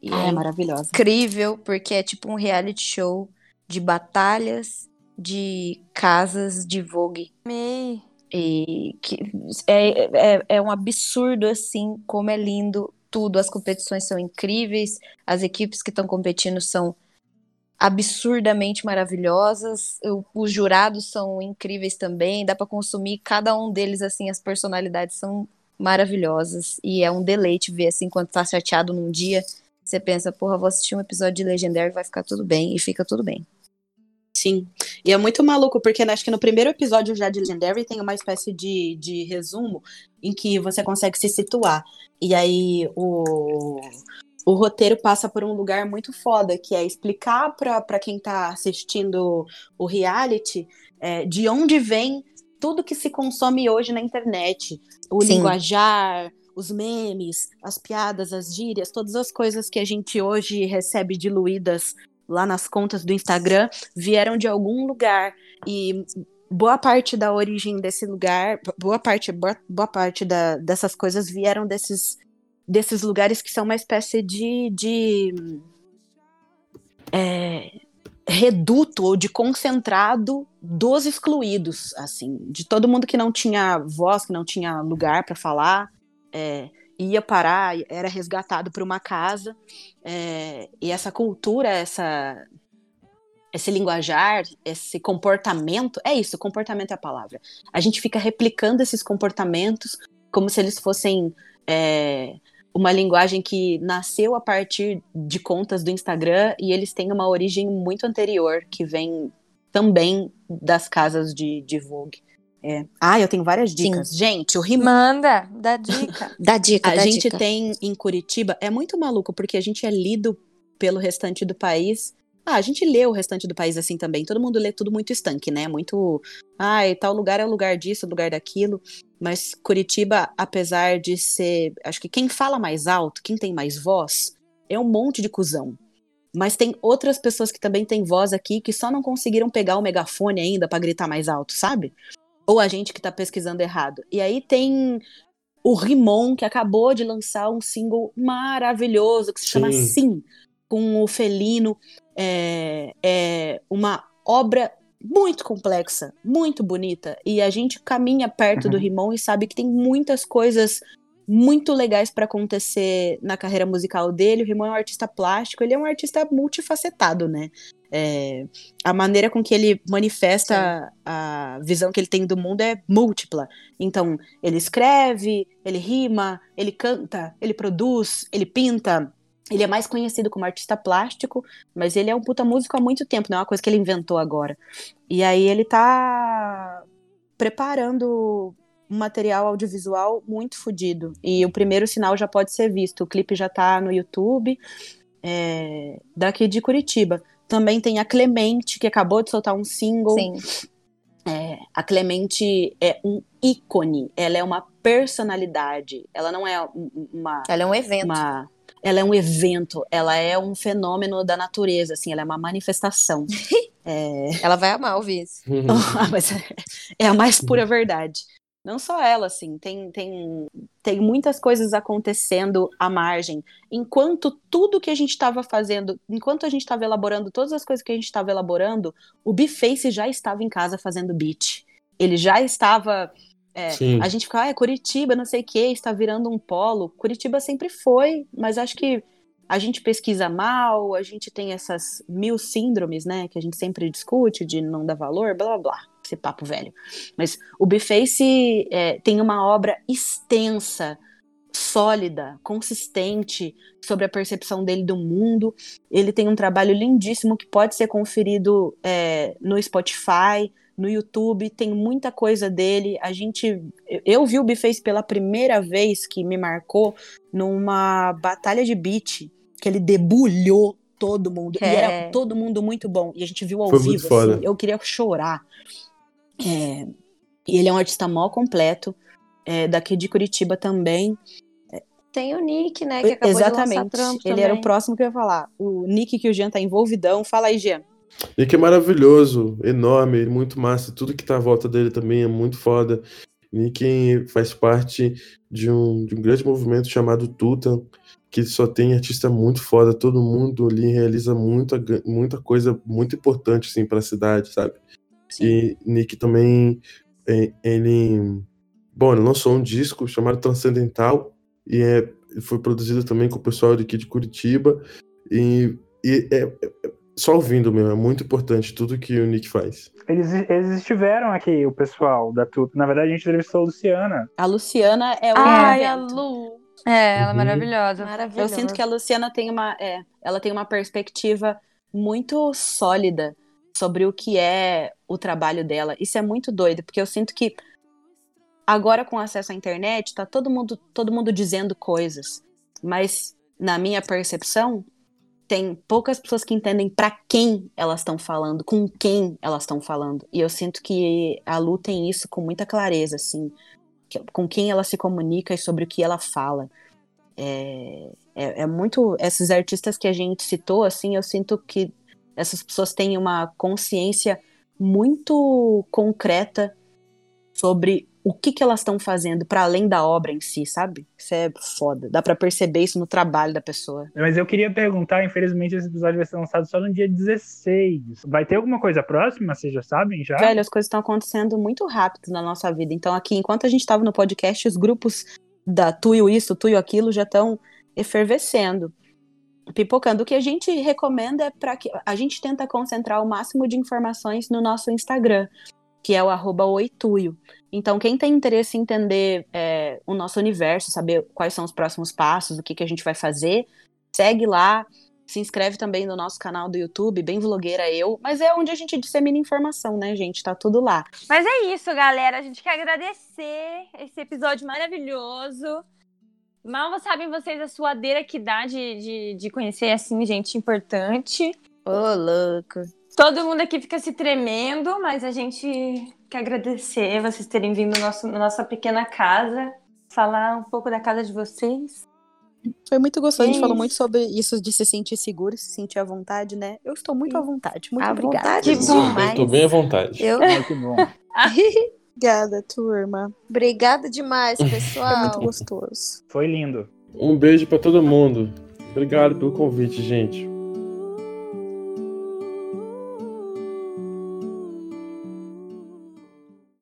E ah, é maravilhosa. Incrível, porque é tipo um reality show de batalhas de casas de Vogue. Amei. E que é, é, é um absurdo, assim, como é lindo tudo. As competições são incríveis, as equipes que estão competindo são absurdamente maravilhosas, eu, os jurados são incríveis também, dá pra consumir cada um deles, assim, as personalidades são maravilhosas, e é um deleite ver, assim, quando tá chateado num dia, você pensa, porra, vou assistir um episódio de Legendary, vai ficar tudo bem, e fica tudo bem. Sim, e é muito maluco, porque acho que no primeiro episódio já de Legendary tem uma espécie de, de resumo em que você consegue se situar, e aí o... O roteiro passa por um lugar muito foda, que é explicar pra, pra quem tá assistindo o reality é, de onde vem tudo que se consome hoje na internet. O Sim. linguajar, os memes, as piadas, as gírias, todas as coisas que a gente hoje recebe diluídas lá nas contas do Instagram vieram de algum lugar. E boa parte da origem desse lugar, boa parte, boa, boa parte da, dessas coisas vieram desses... desses lugares que são uma espécie de, de é, reduto ou de concentrado dos excluídos, assim, de todo mundo que não tinha voz, que não tinha lugar para falar, é, ia parar, era resgatado para uma casa, é, e essa cultura, essa... esse linguajar, esse comportamento, é isso, comportamento é a palavra. A gente fica replicando esses comportamentos como se eles fossem é, uma linguagem que nasceu a partir de contas do Instagram e eles têm uma origem muito anterior, que vem também das casas de, de Vogue. É. Ah, eu tenho várias dicas. Sim. Gente, o Rimon... Manda, dá dica. Dá dica, A dá gente dica. Tem em Curitiba, é muito maluco, porque a gente é lido pelo restante do país... Ah, a gente lê o restante do país assim também, todo mundo lê tudo muito estanque, né, muito, ai, ah, tal lugar é o lugar disso, o lugar daquilo, mas Curitiba, apesar de ser, acho que quem fala mais alto, quem tem mais voz, é um monte de cuzão, mas tem outras pessoas que também têm voz aqui, que só não conseguiram pegar o megafone ainda pra gritar mais alto, sabe, ou a gente que tá pesquisando errado, e aí tem... o Rimon, que acabou de lançar um single maravilhoso, que se chama Sim, Sim, com o Felino. É, é uma obra muito complexa, muito bonita, e a gente caminha perto uhum. do Rimon e sabe que tem muitas coisas muito legais para acontecer na carreira musical dele. O Rimon é um artista plástico, ele é um artista multifacetado, né? É, a maneira com que ele manifesta a, a visão que ele tem do mundo é múltipla. Então, ele escreve, ele rima, ele canta, ele produz, ele pinta. Ele é mais conhecido como artista plástico, mas ele é um puta músico há muito tempo, não é uma coisa que ele inventou agora. E aí ele tá preparando um material audiovisual muito fodido. E o primeiro sinal já pode ser visto. O clipe já tá no YouTube, é, daqui de Curitiba. Também tem a Clemente, que acabou de soltar um single. Sim. É, a Clemente é um ícone. Ela é uma personalidade. Ela não é uma... Ela é um evento. Uma, ela é um evento, ela é um fenômeno da natureza, assim, ela é uma manifestação. É... Ela vai amar ouvir isso. Ah, mas é a mais pura verdade. Não só ela, assim, tem, tem, tem muitas coisas acontecendo à margem. Enquanto tudo que a gente estava fazendo, enquanto a gente estava elaborando, todas as coisas que a gente estava elaborando, o Biface já estava em casa fazendo beat. Ele já estava... É, a gente fica, ah, é Curitiba, não sei o que, está virando um polo. Curitiba sempre foi, mas acho que a gente pesquisa mal, a gente tem essas mil síndromes, né, que a gente sempre discute, de não dar valor, blá, blá, blá, esse papo velho. Mas o Biface é, tem uma obra extensa, sólida, consistente sobre a percepção dele do mundo. Ele tem um trabalho lindíssimo que pode ser conferido é, no Spotify, no YouTube, tem muita coisa dele. A gente, eu vi o Biface pela primeira vez, que me marcou, numa batalha de beat, que ele debulhou todo mundo, é. E era todo mundo muito bom, e a gente viu ao Foi vivo, assim, eu queria chorar. É, e ele é um artista mó completo, é, daqui de Curitiba também. Tem o Nick, né, que acabou Exatamente. de lançar Trump Ele também. Era o próximo que eu ia falar, o Nick, que o Jean tá envolvidão. Fala aí, Jean. E que é maravilhoso, enorme, muito massa. Tudo que tá à volta dele também é muito foda. Nick faz parte de um, de um grande movimento chamado Tutan, que só tem artista muito foda. Todo mundo ali realiza muita, muita coisa muito importante, assim, pra cidade, sabe? Sim. E Nick também, ele... Bom, ele lançou um disco chamado Transcendental, e é, foi produzido também com o pessoal daqui de Curitiba. E, e é... é Só ouvindo mesmo, é muito importante tudo que o Nick faz. Eles, eles estiveram aqui, o pessoal da Tuta. Na verdade, a gente entrevistou a Luciana. A Luciana é o... Ai, evento. A Lu. É, ela uhum. é maravilhosa. maravilhosa. Eu sinto que a Luciana tem uma, é, ela tem uma perspectiva muito sólida sobre o que é o trabalho dela. Isso é muito doido, porque eu sinto que agora, com acesso à internet, tá todo mundo, todo mundo dizendo coisas. Mas, na minha percepção... Tem poucas pessoas que entendem pra quem elas estão falando, com quem elas estão falando. E eu sinto que a Lu tem isso com muita clareza, assim. Com quem ela se comunica e sobre o que ela fala. É, é, é muito... Esses artistas que a gente citou, assim, eu sinto que essas pessoas têm uma consciência muito concreta sobre o que que elas estão fazendo pra além da obra em si, sabe? Isso é foda. Dá pra perceber isso no trabalho da pessoa. Mas eu queria perguntar, infelizmente esse episódio vai ser lançado só no dia dezesseis. Vai ter alguma coisa próxima? Vocês já sabem? Já? Velho, as coisas estão acontecendo muito rápido na nossa vida. Então aqui, enquanto a gente tava no podcast, os grupos da Tuyo isso, Tuyo aquilo, já estão efervescendo, pipocando. O que a gente recomenda é pra que... A gente tenta concentrar o máximo de informações no nosso Instagram, que é o arroba oituio. Então, quem tem interesse em entender é, o nosso universo, saber quais são os próximos passos, o que, que a gente vai fazer, segue lá, se inscreve também no nosso canal do YouTube, bem vlogueira eu, mas é onde a gente dissemina informação, né, gente? Tá tudo lá. Mas é isso, galera, a gente quer agradecer esse episódio maravilhoso. Mal sabem vocês a suadeira que dá de, de, de conhecer, assim, gente importante. Ô, oh, louco. Todo mundo aqui fica se tremendo, mas a gente quer agradecer vocês terem vindo na nosso, nossa pequena casa, falar um pouco da casa de vocês. Foi muito gostoso, é a gente falou muito sobre isso de se sentir seguro, se sentir à vontade, né? Eu estou muito à vontade, muito à obrigada. Vontade, que bom. Eu estou bem à vontade. Eu... É, que bom. Obrigada, turma. Obrigada demais, pessoal. Foi muito gostoso. Foi lindo. Um beijo para todo mundo. Obrigado pelo convite, gente.